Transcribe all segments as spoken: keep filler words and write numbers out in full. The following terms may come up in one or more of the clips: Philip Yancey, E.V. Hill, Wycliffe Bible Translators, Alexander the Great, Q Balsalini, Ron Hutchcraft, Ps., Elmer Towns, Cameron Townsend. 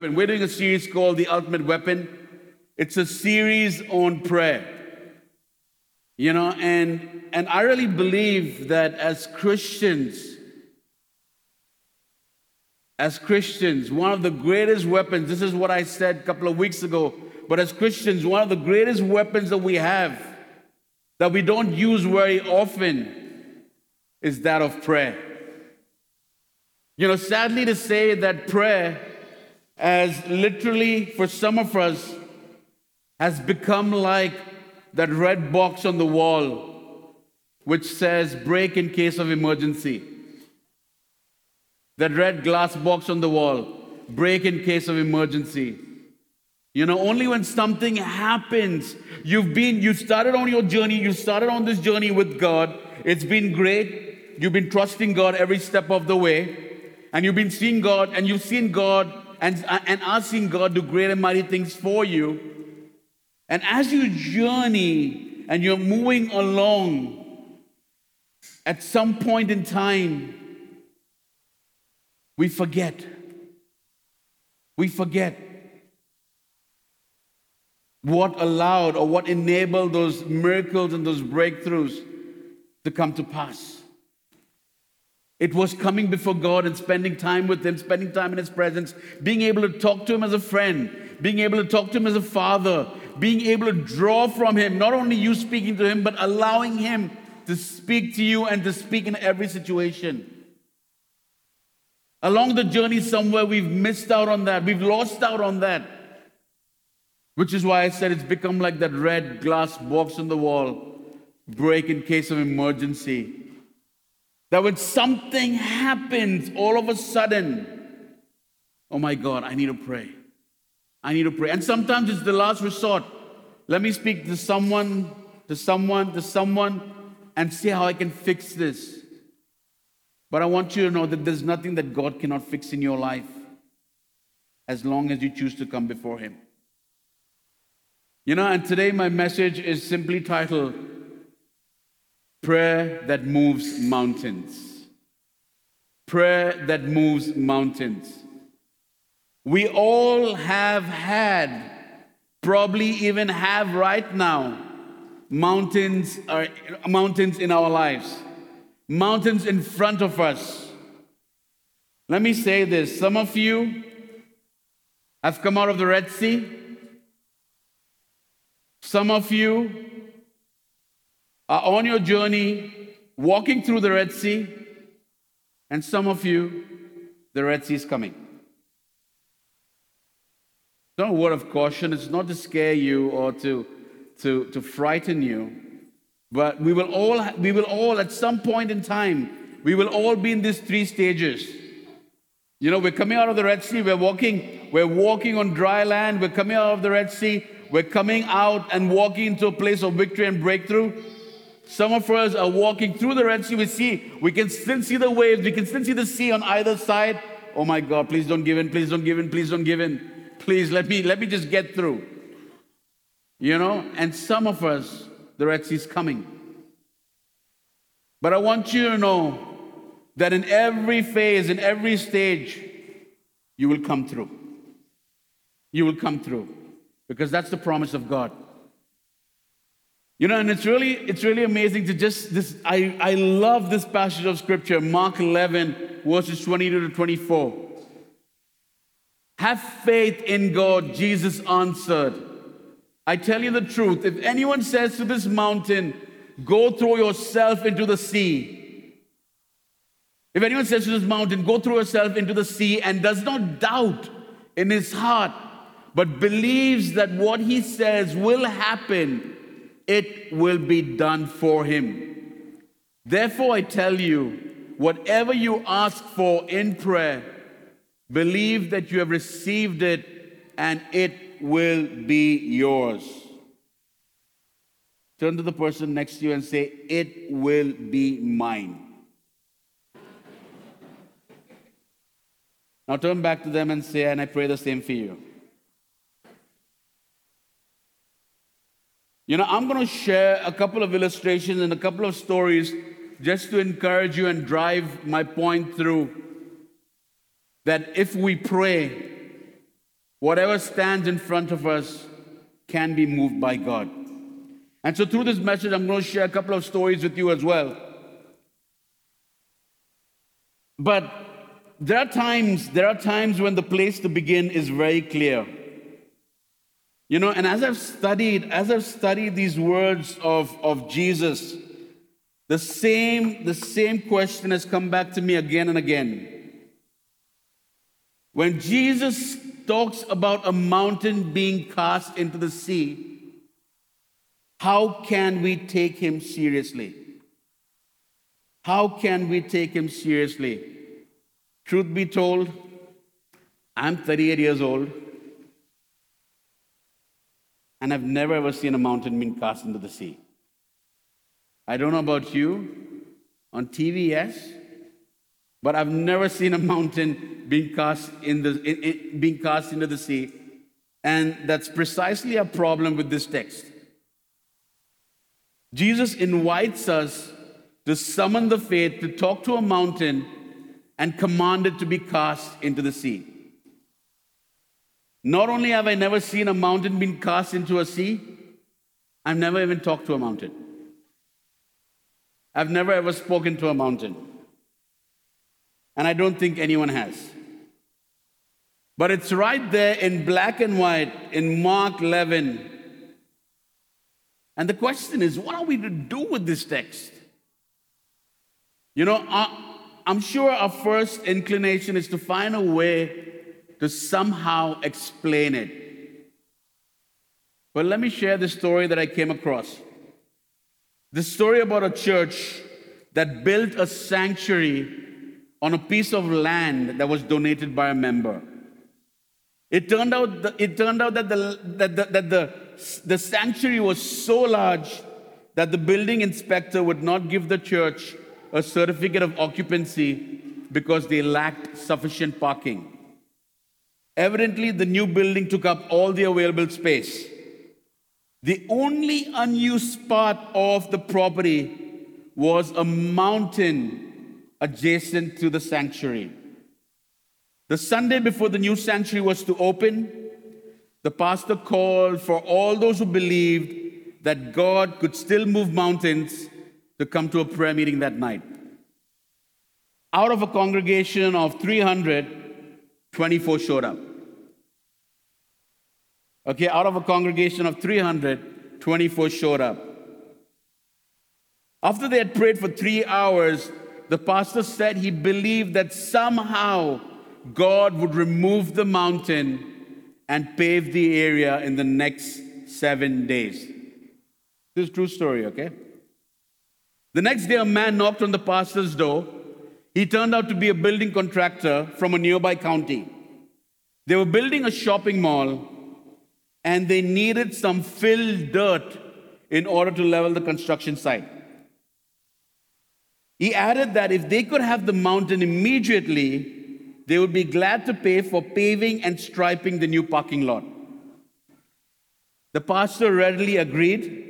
And we're doing a series called The Ultimate Weapon. It's a series on prayer. You know, and, and I really believe that as Christians, as Christians, one of the greatest weapons, this is what I said a couple of weeks ago, but as Christians, one of the greatest weapons that we have that we don't use very often is that of prayer. You know, sadly to say that prayer as literally, for some of us, has become like that red box on the wall, which says, break in case of emergency. That red glass box on the wall, break in case of emergency. You know, only when something happens, you've been, you started on your journey, you started on this journey with God. It's been great. You've been trusting God every step of the way. And you've been seeing God, and you've seen God, and, and asking God to do great and mighty things for you. And as you journey and you're moving along, at some point in time, we forget. We forget what allowed or what enabled those miracles and those breakthroughs to come to pass. It was coming before God and spending time with Him, spending time in His presence, being able to talk to Him as a friend, being able to talk to Him as a father, being able to draw from Him, not only you speaking to Him, but allowing Him to speak to you and to speak in every situation. Along the journey somewhere, we've missed out on that. We've lost out on that. Which is why I said it's become like that red glass box on the wall, break in case of emergency. That when something happens, all of a sudden, oh my God, I need to pray. I need to pray. And sometimes it's the last resort. Let me speak to someone, to someone, to someone, and see how I can fix this. But I want you to know that there's nothing that God cannot fix in your life as long as you choose to come before Him. You know, and today my message is simply titled, Prayer That Moves Mountains. Prayer That Moves Mountains. We all have had, probably even have right now, mountains are, mountains in our lives. Mountains in front of us. Let me say this. Some of you have come out of the Red Sea. Some of you are on your journey, walking through the Red Sea. And some of you, the Red Sea is coming. It's not a word of caution. It's not to scare you or to, to, to frighten you. But we will all, we will all, at some point in time, we will all be in these three stages. You know, we're coming out of the Red Sea. We're walking. We're walking on dry land. We're coming out of the Red Sea. We're coming out and walking into a place of victory and breakthrough. Some of us are walking through the Red Sea. We see, we can still see the waves. We can still see the sea on either side. Oh my God, please don't give in. Please don't give in. Please don't give in. Please, let me let me just get through. You know, and some of us, the Red Sea's coming. But I want you to know that in every phase, in every stage, you will come through. You will come through. Because that's the promise of God. You know, and it's really, it's really amazing to just this. I, I love this passage of scripture, Mark eleven, verses twenty-two to twenty-four. Have faith in God, Jesus answered. I tell you the truth, if anyone says to this mountain, go throw yourself into the sea. If anyone says to this mountain, go throw yourself into the sea, and does not doubt in his heart, but believes that what he says will happen, it will be done for him. Therefore, I tell you, whatever you ask for in prayer, believe that you have received it, and it will be yours. Turn to the person next to you and say, it will be mine. Now turn back to them and say, and I pray the same for you. You know, I'm going to share a couple of illustrations and a couple of stories just to encourage you and drive my point through. That if we pray, Whatever stands in front of us can be moved by God. And so through this message, I'm going to share a couple of stories with you as well. But there are times, there are times when the place to begin is very clear. You know, and as I've studied, as I've studied these words of, of Jesus, the same, the same question has come back to me again and again. When Jesus talks about a mountain being cast into the sea, how can we take him seriously? How can we take him seriously? Truth be told, I'm thirty-eight years old, and I've never ever seen a mountain being cast into the sea. I don't know about you, on T V, yes, but I've never seen a mountain being cast in the in, in, being cast into the sea, and that's precisely a problem with this text. Jesus invites us to summon the faith, to talk to a mountain and command it to be cast into the sea. Not only have I never seen a mountain being cast into a sea, I've never even talked to a mountain. I've never ever spoken to a mountain. And I don't think anyone has. But it's right there in black and white in Mark eleven. And the question is, what are we to do with this text? You know, our, I'm sure our first inclination is to find a way to somehow explain it. But let me share the story that I came across. The story about a church that built a sanctuary on a piece of land that was donated by a member. It turned out, the, it turned out that, the, that, the, that the, the sanctuary was so large that the building inspector would not give the church a certificate of occupancy because they lacked sufficient parking. Evidently, the new building took up all the available space. The only unused part of the property was a mountain adjacent to the sanctuary. The Sunday before the new sanctuary was to open, the pastor called for all those who believed that God could still move mountains to come to a prayer meeting that night. Out of a congregation of three hundred, twenty-four showed up. Okay, out of a congregation of three hundred, twenty-four showed up. After they had prayed for three hours, the pastor said he believed that somehow God would remove the mountain and pave the area in the next seven days. This is a true story, okay? The next day, a man knocked on the pastor's door. He turned out to be a building contractor from a nearby county. They were building a shopping mall, and they needed some filled dirt in order to level the construction site. He added that if they could have the mountain immediately, they would be glad to pay for paving and striping the new parking lot. The pastor readily agreed,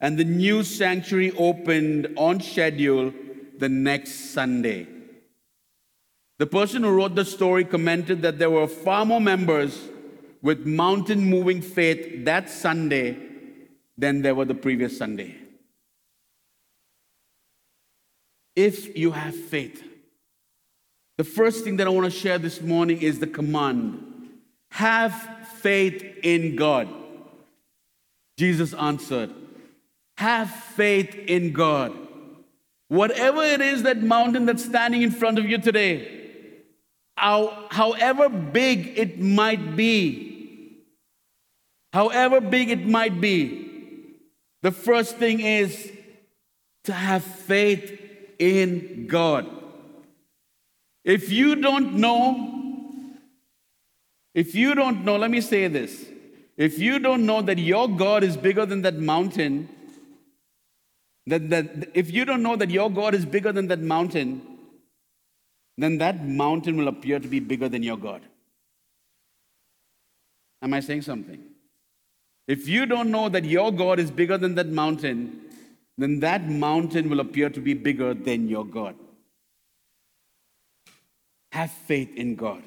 and the new sanctuary opened on schedule the next Sunday. The person who wrote the story commented that there were far more members with mountain-moving faith that Sunday than there were the previous Sunday. If you have faith, the first thing that I want to share this morning is the command. Have faith in God. Jesus answered, have faith in God. Whatever it is, that mountain that's standing in front of you today, how, however big it might be, however big it might be, the first thing is to have faith in God. If you don't know, if you don't know, let me say this. If you don't know that your God is bigger than that mountain, That, that if you don't know that your God is bigger than that mountain, then that mountain will appear to be bigger than your God. Am I saying something? If you don't know that your God is bigger than that mountain, then that mountain will appear to be bigger than your God. Have faith in God.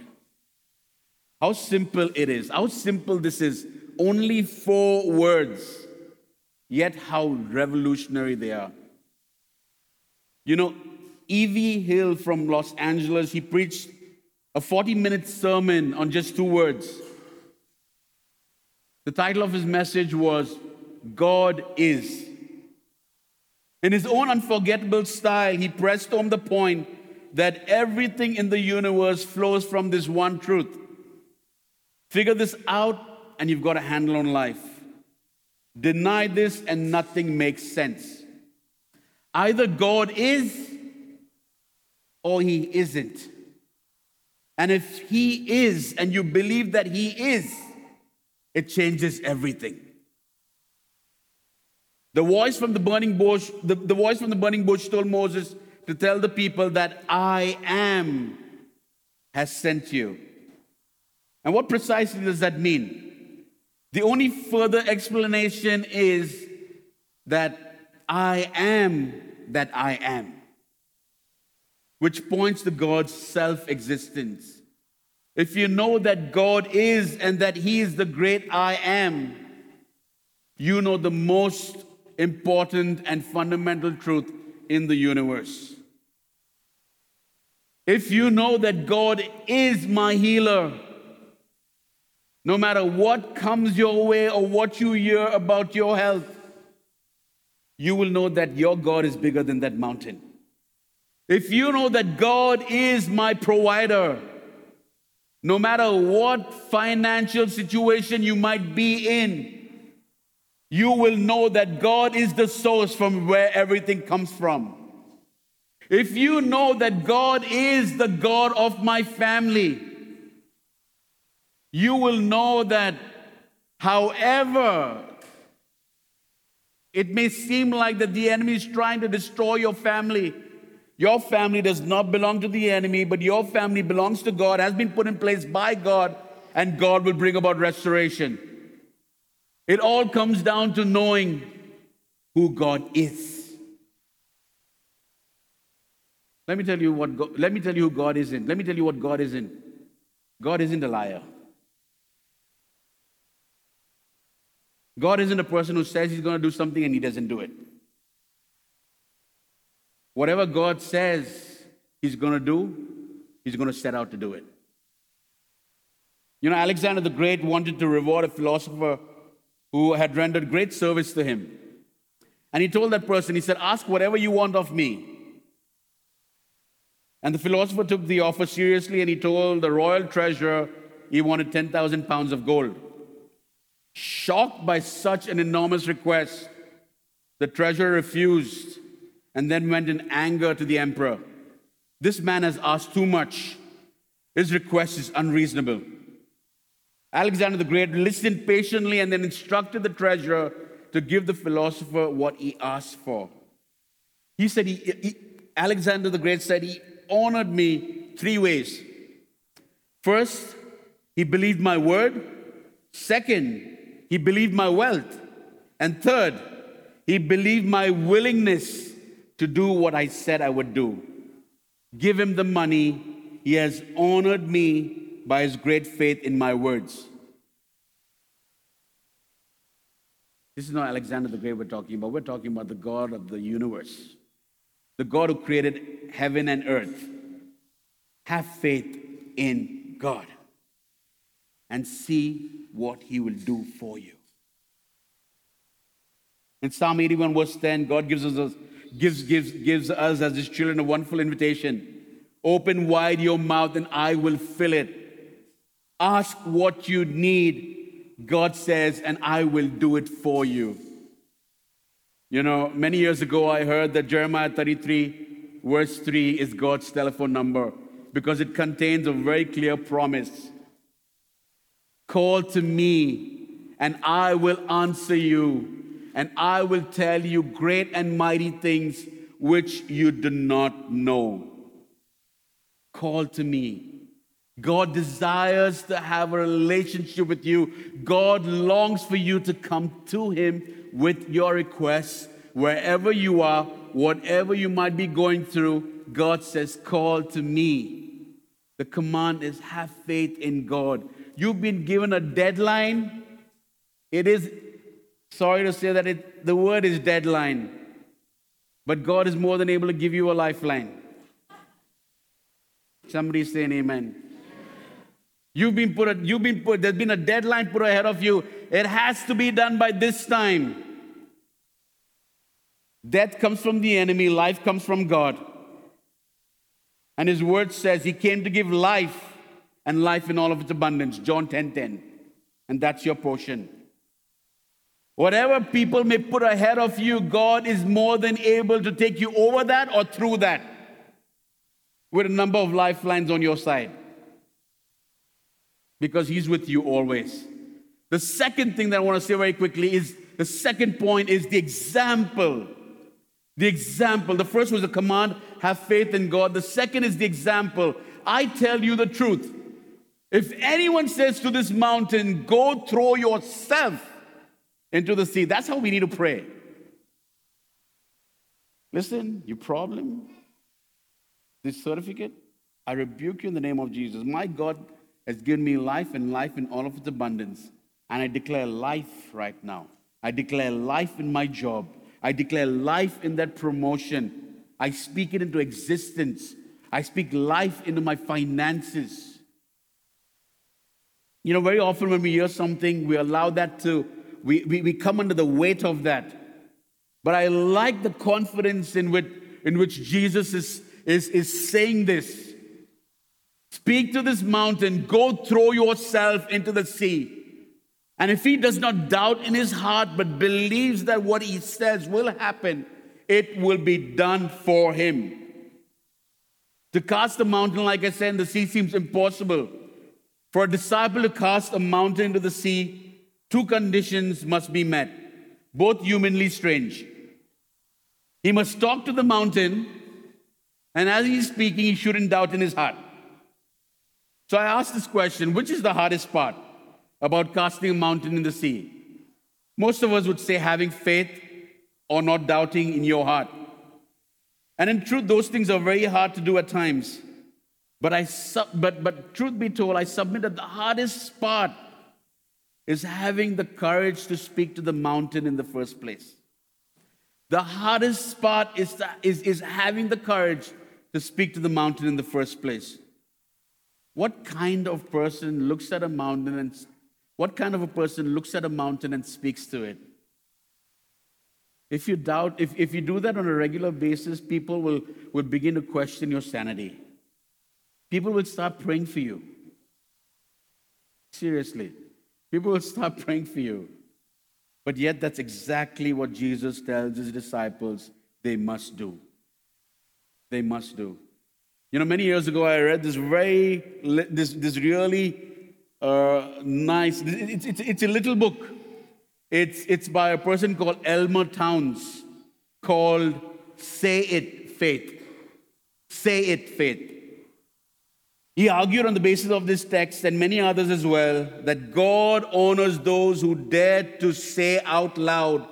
How simple it is. How simple this is. Only four words, yet how revolutionary they are. You know, E V. Hill from Los Angeles, he preached a forty-minute sermon on just two words. The title of his message was, God Is. In his own unforgettable style, he pressed home the point that everything in the universe flows from this one truth. Figure this out, and you've got a handle on life. Deny this, and nothing makes sense. Either God is, or he isn't. And if he is, and you believe that he is, it changes everything. The voice from the burning bush, the, the voice from the burning bush told Moses to tell the people that I am has sent you. And what precisely does that mean? The only further explanation is that I am that I am, which points to God's self-existence. If you know that God is and that he is the great I am, you know the most important and fundamental truth in the universe. If you know that God is my healer, no matter what comes your way or what you hear about your health, you will know that your God is bigger than that mountain. If you know that God is my provider, no matter what financial situation you might be in, you will know that God is the source from where everything comes from. If you know that God is the God of my family, you will know that however it may seem like that the enemy is trying to destroy your family, your family does not belong to the enemy, but your family belongs to God, has been put in place by God, and God will bring about restoration. It all comes down to knowing who God is. Let me tell you what God, let me tell you who God isn't. Let me tell you what God isn't. God isn't a liar. God isn't a person who says he's going to do something and he doesn't do it. Whatever God says he's going to do, he's going to set out to do it. You know, Alexander the Great wanted to reward a philosopher who had rendered great service to him. And he told that person, he said, ask whatever you want of me. And the philosopher took the offer seriously, and he told the royal treasurer he wanted ten thousand pounds of gold. Shocked by such an enormous request, the treasurer refused and then went in anger to the emperor. This man has asked too much. His request is unreasonable. Alexander the Great listened patiently and then instructed the treasurer to give the philosopher what he asked for. He said, he, he, Alexander the Great said, he honored me three ways. First, he believed my word. Second, he believed my wealth. And third, he believed my willingness to do what I said I would do. Give him the money. He has honored me by his great faith in my words. This is not Alexander the Great we're talking about. We're talking about the God of the universe, the God who created heaven and earth. Have faith in God and see what he will do for you. In Psalm eighty-one, verse ten, God gives us, gives, gives, gives us as his children a wonderful invitation. Open wide your mouth and I will fill it. Ask what you need, God says, and I will do it for you. You know, many years ago, I heard that Jeremiah thirty-three, verse three is God's telephone number because it contains a very clear promise. Call to me, and I will answer you, and I will tell you great and mighty things which you do not know. Call to me. God desires to have a relationship with you. God longs for you to come to him with your requests. Wherever you are, whatever you might be going through, God says, call to me. The command is have faith in God. You've been given a deadline. It is, sorry to say that it, the word is deadline. But God is more than able to give you a lifeline. Somebody say an amen. You've been put, a, you've been put, there's been a deadline put ahead of you. It has to be done by this time. Death comes from the enemy, life comes from God. And his word says he came to give life and life in all of its abundance, John ten ten. And that's your portion. Whatever people may put ahead of you, God is more than able to take you over that or through that with a number of lifelines on your side, because he's with you always. The second thing that I want to say very quickly is, the second point is the example. The example. The first was the command, have faith in God. The second is the example. I tell you the truth. If anyone says to this mountain, go throw yourself into the sea, that's how we need to pray. Listen, your problem, this certificate, I rebuke you in the name of Jesus. My God has given me life and life in all of its abundance. And I declare life right now. I declare life in my job. I declare life in that promotion. I speak it into existence. I speak life into my finances. You know, very often when we hear something, we allow that to, we, we, we come under the weight of that. But I like the confidence in which, in which Jesus is, is, is saying this. Speak to this mountain, go throw yourself into the sea. And if he does not doubt in his heart, but believes that what he says will happen, it will be done for him. To cast a mountain, like I said, in the sea seems impossible. For a disciple to cast a mountain into the sea, two conditions must be met, both humanly strange. He must talk to the mountain, and as he's speaking, he shouldn't doubt in his heart. So I asked this question, which is the hardest part about casting a mountain in the sea? Most of us would say having faith or not doubting in your heart. And in truth, those things are very hard to do at times. But I, sub- but, but truth be told, I submit that the hardest part is having the courage to speak to the mountain in the first place. The hardest part is, to, is, is having the courage to speak to the mountain in the first place. What kind of person looks at a mountain and what kind of a person looks at a mountain and speaks to it? If you doubt, if, if you do that on a regular basis, people will, will begin to question your sanity. People will start praying for you. Seriously. People will start praying for you. But yet that's exactly what Jesus tells his disciples they must do. They must do. You know, many years ago, I read this very, this this really uh, nice, it's, it's, it's a little book. It's, it's by a person called Elmer Towns, called Say It, Faith. Say It, Faith. He argued on the basis of this text and many others as well, that God honors those who dare to say out loud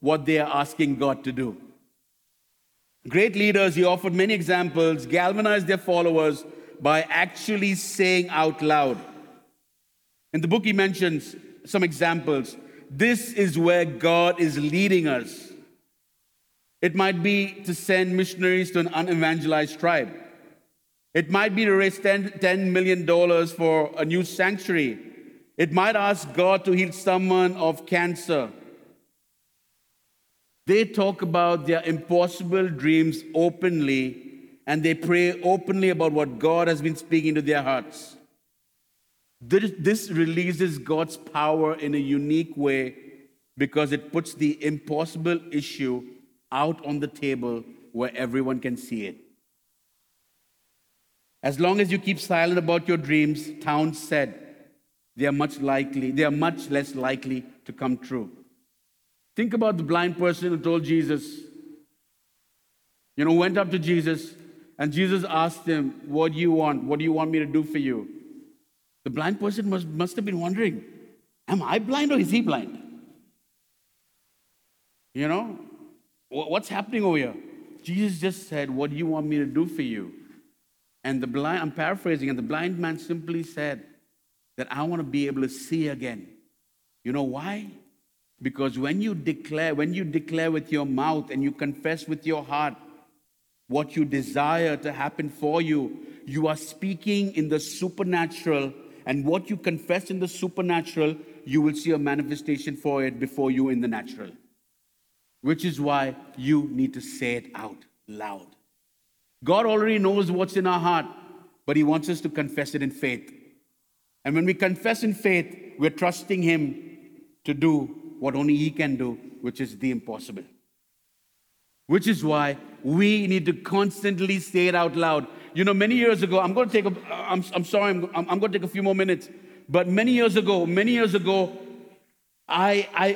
what they are asking God to do. Great leaders, he offered many examples, galvanized their followers by actually saying out loud. In the book, he mentions some examples. This is where God is leading us. It might be to send missionaries to an unevangelized tribe. It might be to raise ten million dollars for a new sanctuary. It might ask God to heal someone of cancer. They talk about their impossible dreams openly, and they pray openly about what God has been speaking to their hearts. This releases God's power in a unique way because it puts the impossible issue out on the table where everyone can see it. As long as you keep silent about your dreams, Towns said, they are much likely, they are much less likely to come true. Think about the blind person who told Jesus, you know, went up to Jesus, and Jesus asked him, what do you want? What do you want me to do for you? The blind person must, must have been wondering, am I blind or is he blind? You know, what's happening over here? Jesus just said, what do you want me to do for you? And the blind, I'm paraphrasing, and the blind man simply said, that I want to be able to see again. You know why? Because when you declare, when you declare with your mouth and you confess with your heart what you desire to happen for you, you are speaking in the supernatural, and what you confess in the supernatural, you will see a manifestation for it before you in the natural. Which is why you need to say it out loud. God already knows what's in our heart, but He wants us to confess it in faith. And when we confess in faith, we're trusting Him to do what only He can do, which is the impossible. Which is why we need to constantly say it out loud. You know, many years ago, I'm going to take a, I'm, I'm sorry, I'm, I'm going to take a few more minutes. But many years ago, many years ago, I, I,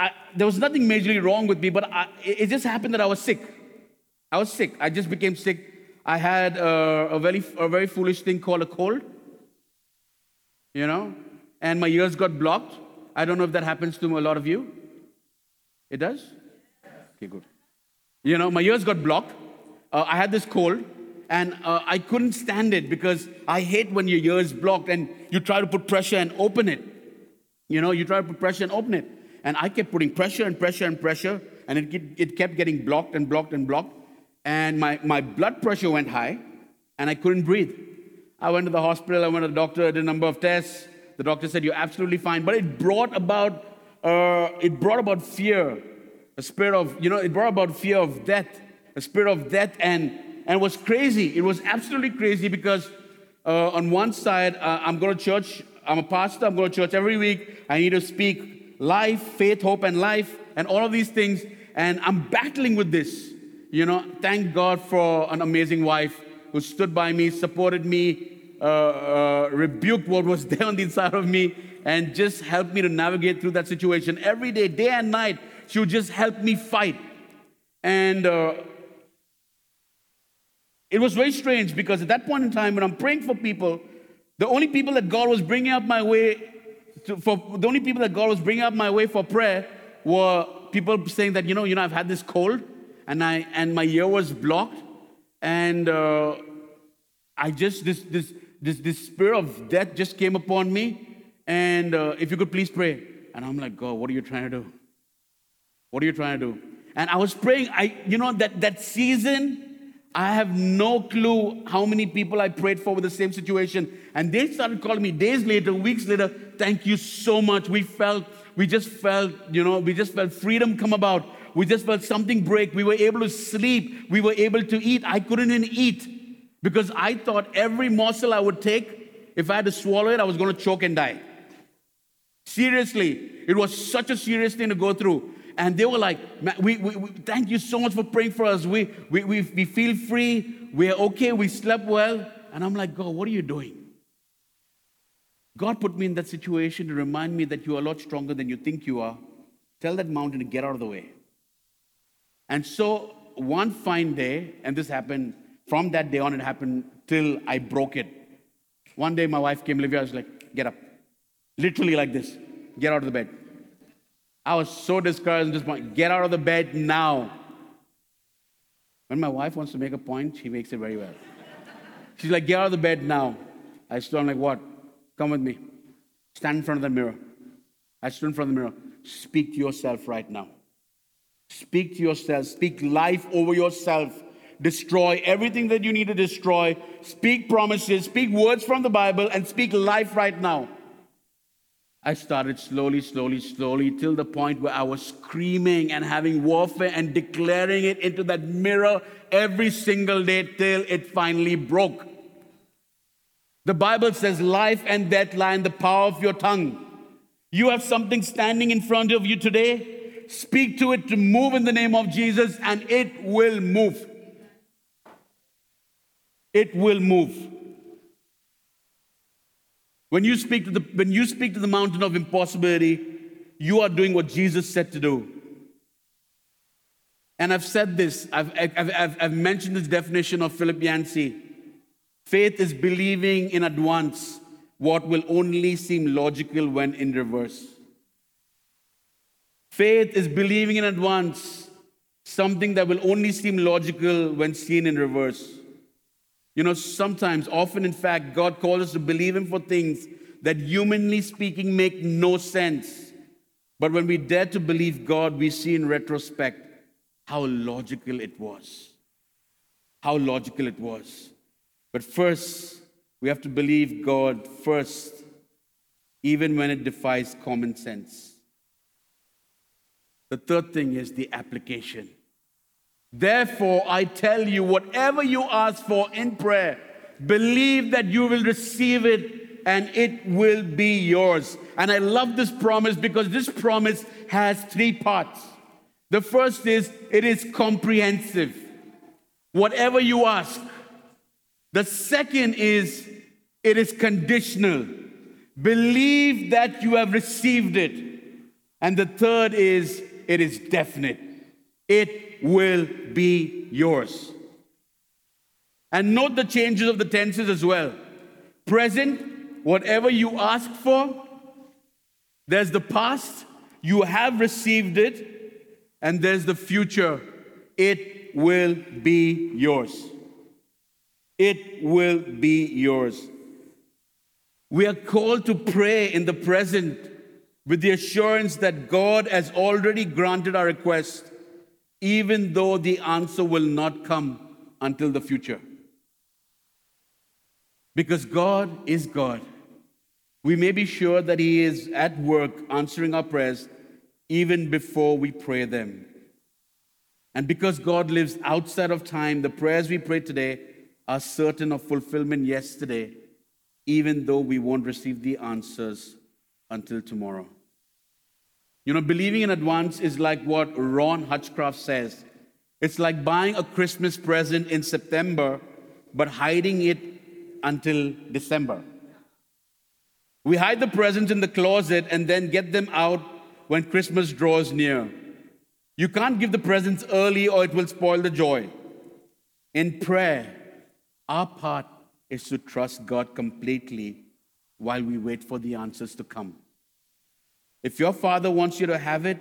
I, I there was nothing majorly wrong with me, but I, it just happened that I was sick. I was sick. I just became sick. I had a, a very, a very foolish thing called a cold. You know, and my ears got blocked. I don't know if that happens to a lot of you. It does? Okay, good. You know, my ears got blocked. Uh, I had this cold, and uh, I couldn't stand it because I hate when your ears blocked and you try to put pressure and open it. You know, you try to put pressure and open it. And I kept putting pressure and pressure and pressure, and it, it kept getting blocked and blocked and blocked. And my, my blood pressure went high, and I couldn't breathe. I went to the hospital. I went to the doctor. I did a number of tests. The doctor said, "You're absolutely fine." But it brought about, uh, it brought about fear. A spirit of, you know, it brought about fear of death, a spirit of death, and and it was crazy. It was absolutely crazy because uh, on one side, uh, I'm going to church. I'm a pastor. I'm going to church every week. I need to speak life, faith, hope, and life, and all of these things. And I'm battling with this. You know, thank God for an amazing wife who stood by me, supported me, uh, uh, rebuked what was there on the inside of me, and just helped me to navigate through that situation every day, day and night. She would just help me fight. And uh, it was very strange because at that point in time, when I'm praying for people, the only people that God was bringing up my way to, for the only people that God was bringing up my way for prayer were people saying that, you know, you know, I've had this cold, and I and my ear was blocked, and uh, I just this this this this spirit of death just came upon me, and uh, if you could please pray. And I'm like, God, what are you trying to do? What are you trying to do? And I was praying. I, you know, that, that season, I have no clue how many people I prayed for with the same situation. And they started calling me days later, weeks later, thank you so much. We felt, we just felt, you know, we just felt freedom come about. We just felt something break. We were able to sleep. We were able to eat. I couldn't even eat because I thought every morsel I would take, if I had to swallow it, I was going to choke and die. Seriously, it was such a serious thing to go through. And they were like, we, we, we thank you so much for praying for us. We, we we we feel free. We're okay. We slept well. And I'm like, God, what are you doing? God put me in that situation to remind me that you are a lot stronger than you think you are. Tell that mountain to get out of the way. And so one fine day, and this happened, from that day on it happened till I broke it. One day my wife came live here. I was like, get up. Literally like this. Get out of the bed. I was so discouraged at this point. Get out of the bed now. When my wife wants to make a point, she makes it very well. She's like, get out of the bed now. I stood, I'm like, what? Come with me. Stand in front of the mirror. I stood in front of the mirror. Speak to yourself right now. Speak to yourself. Speak life over yourself. Destroy everything that you need to destroy. Speak promises. Speak words from the Bible and speak life right now. I started slowly, slowly, slowly till the point where I was screaming and having warfare and declaring it into that mirror every single day till it finally broke. The Bible says life and death lie in the power of your tongue. You have something standing in front of you today. Speak to it to move in the name of Jesus, and it will move. It will move. When you speak to the when you speak to the mountain of impossibility, you are doing what Jesus said to do. And I've said this, I've, I've, I've, I've mentioned this definition of Philip Yancey. Faith is believing in advance what will only seem logical when in reverse. Faith is believing in advance something that will only seem logical when seen in reverse. You know, sometimes, often in fact, God calls us to believe Him for things that, humanly speaking, make no sense. But when we dare to believe God, we see in retrospect how logical it was. How logical it was. But first, we have to believe God first, even when it defies common sense. The third thing is the application. Therefore, I tell you, whatever you ask for in prayer, believe that you will receive it and it will be yours. And I love this promise because this promise has three parts. The first is, it is comprehensive. Whatever you ask. The second is, it is conditional. Believe that you have received it. And the third is, it is definite. It will be yours. And note the changes of the tenses as well. Present, whatever you ask for. There's the past, you have received it. And there's the future, it will be yours. It will be yours. We are called to pray in the present with the assurance that God has already granted our request, even though the answer will not come until the future. Because God is God. We may be sure that He is at work answering our prayers even before we pray them. And because God lives outside of time, the prayers we pray today are certain of fulfillment yesterday, even though we won't receive the answers until tomorrow. You know, believing in advance is like what Ron Hutchcraft says. It's like buying a Christmas present in September, but hiding it until December. We hide the presents in the closet and then get them out when Christmas draws near. You can't give the presents early or it will spoil the joy. In prayer, our part is to trust God completely while we wait for the answers to come. If your Father wants you to have it,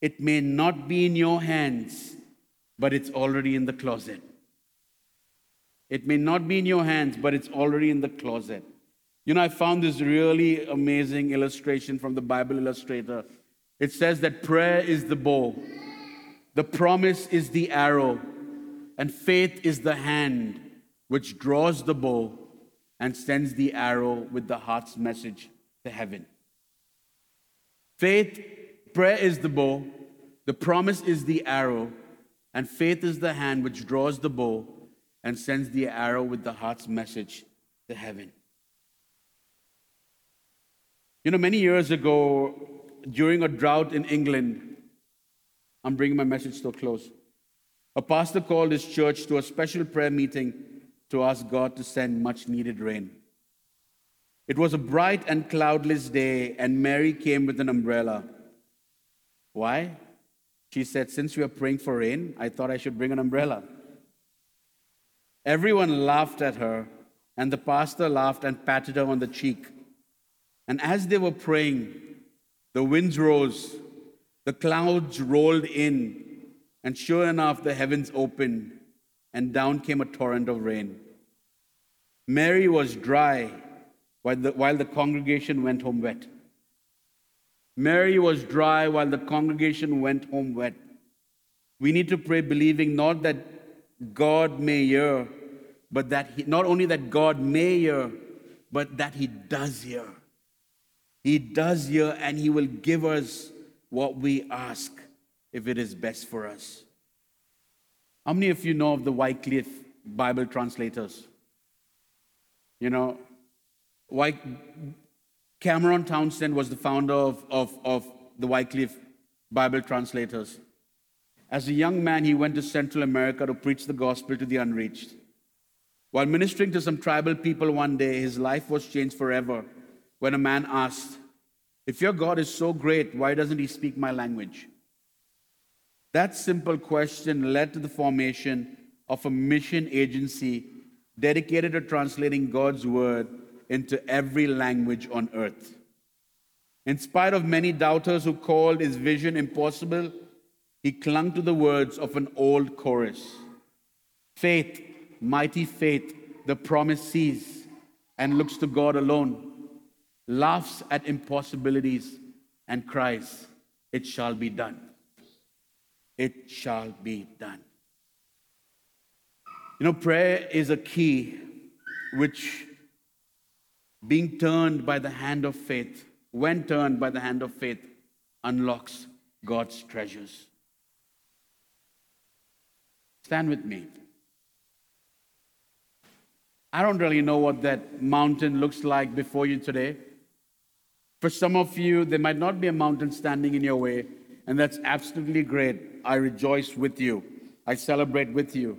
it may not be in your hands, but it's already in the closet. It may not be in your hands, but it's already in the closet. You know, I found this really amazing illustration from the Bible Illustrator. It says that prayer is the bow, the promise is the arrow, and faith is the hand which draws the bow and sends the arrow with the heart's message to heaven. Faith, prayer is the bow, the promise is the arrow, and faith is the hand which draws the bow and sends the arrow with the heart's message to heaven. You know, many years ago, during a drought in England, I'm bringing my message to a close, a pastor called his church to a special prayer meeting to ask God to send much-needed rain. It was a bright and cloudless day, and Mary came with an umbrella. Why? She said, since we are praying for rain, I thought I should bring an umbrella. Everyone laughed at her, and the pastor laughed and patted her on the cheek. And as they were praying, the winds rose, the clouds rolled in, and sure enough, the heavens opened, and down came a torrent of rain. Mary was dry while the, while the congregation went home wet. Mary was dry while the congregation went home wet. We need to pray believing not that God may hear, but that he, not only that God may hear, but that He does hear. He does hear, and He will give us what we ask if it is best for us. How many of you know of the Wycliffe Bible Translators? You know, Wyc- Cameron Townsend was the founder of, of, of the Wycliffe Bible Translators. As a young man, he went to Central America to preach the gospel to the unreached. While ministering to some tribal people one day, his life was changed forever when a man asked, if your God is so great, why doesn't He speak my language? That simple question led to the formation of a mission agency dedicated to translating God's word into every language on earth. In spite of many doubters who called his vision impossible, he clung to the words of an old chorus. Faith, mighty faith, the promise sees and looks to God alone. laughs at impossibilities, and cries, "It shall be done. It shall be done." You know, prayer is a key which, being turned by the hand of faith, when turned by the hand of faith, unlocks God's treasures. Stand with me. I don't really know what that mountain looks like before you today. For some of you, there might not be a mountain standing in your way, and that's absolutely great. I rejoice with you. I celebrate with you.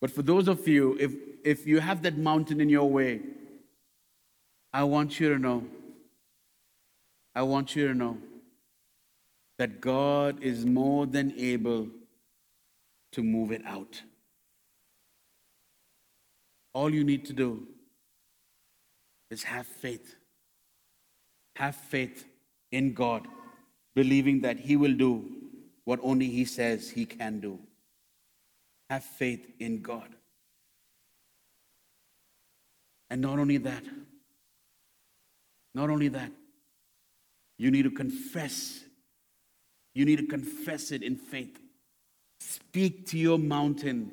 But for those of you, if, if you have that mountain in your way, I want you to know, I want you to know that God is more than able to move it out. All you need to do is have faith. Have faith in God, believing that He will do what only He says He can do. Have faith in God. And not only that, not only that, you need to confess. You need to confess it in faith. Speak to your mountain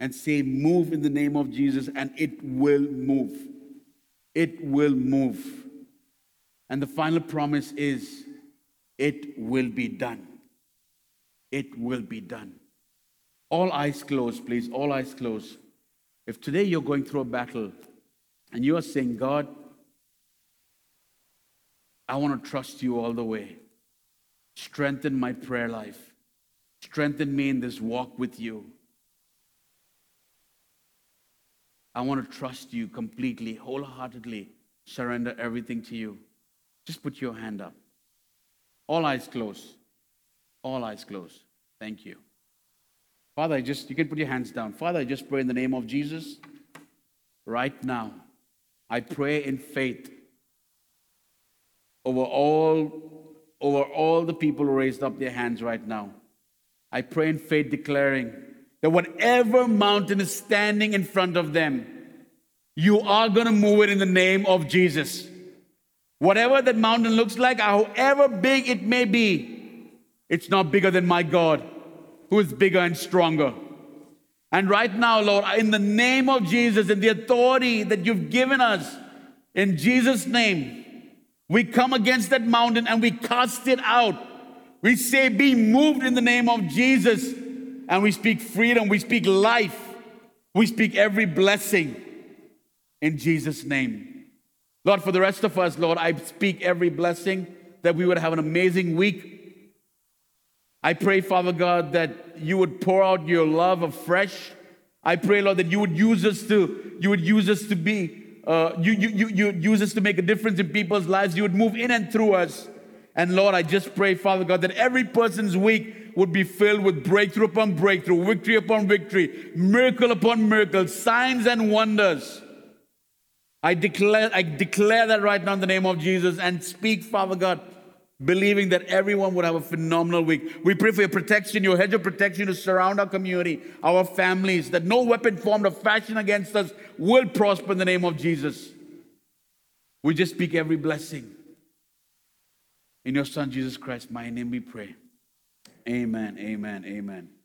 and say, "Move in the name of Jesus," and it will move. It will move. And the final promise is, it will be done. It will be done. All eyes closed, please. All eyes closed. If today you're going through a battle and you are saying, "God, I want to trust you all the way. Strengthen my prayer life. Strengthen me in this walk with you. I want to trust you completely, wholeheartedly, surrender everything to you." Just put your hand up. All eyes closed. All eyes closed. Thank you. Father, I just, you can put your hands down. Father, I just pray in the name of Jesus. Right now, I pray in faith over all, over all the people who raised up their hands right now. I pray in faith declaring that whatever mountain is standing in front of them, you are going to move it in the name of Jesus. Whatever that mountain looks like, however big it may be, it's not bigger than my God, who is bigger and stronger. And right now, Lord, in the name of Jesus, in the authority that you've given us, in Jesus' name, we come against that mountain and we cast it out. We say, "Be moved in the name of Jesus." And we speak freedom, we speak life, we speak every blessing in Jesus' name. Lord, for the rest of us, Lord, I speak every blessing that we would have an amazing week. I pray, Father God, that you would pour out your love afresh. I pray, Lord, that you would use us to, you would use us to be, uh, you, you, you, you use us to make a difference in people's lives. You would move in and through us. And Lord, I just pray, Father God, that every person's week would be filled with breakthrough upon breakthrough, victory upon victory, miracle upon miracle, signs and wonders. I declare, I declare that right now in the name of Jesus and speak, Father God, believing that everyone would have a phenomenal week. We pray for your protection, your hedge of protection to surround our community, our families, that no weapon formed or fashioned against us will prosper in the name of Jesus. We just speak every blessing. In your Son, Jesus Christ, my name we pray. Amen, amen, amen.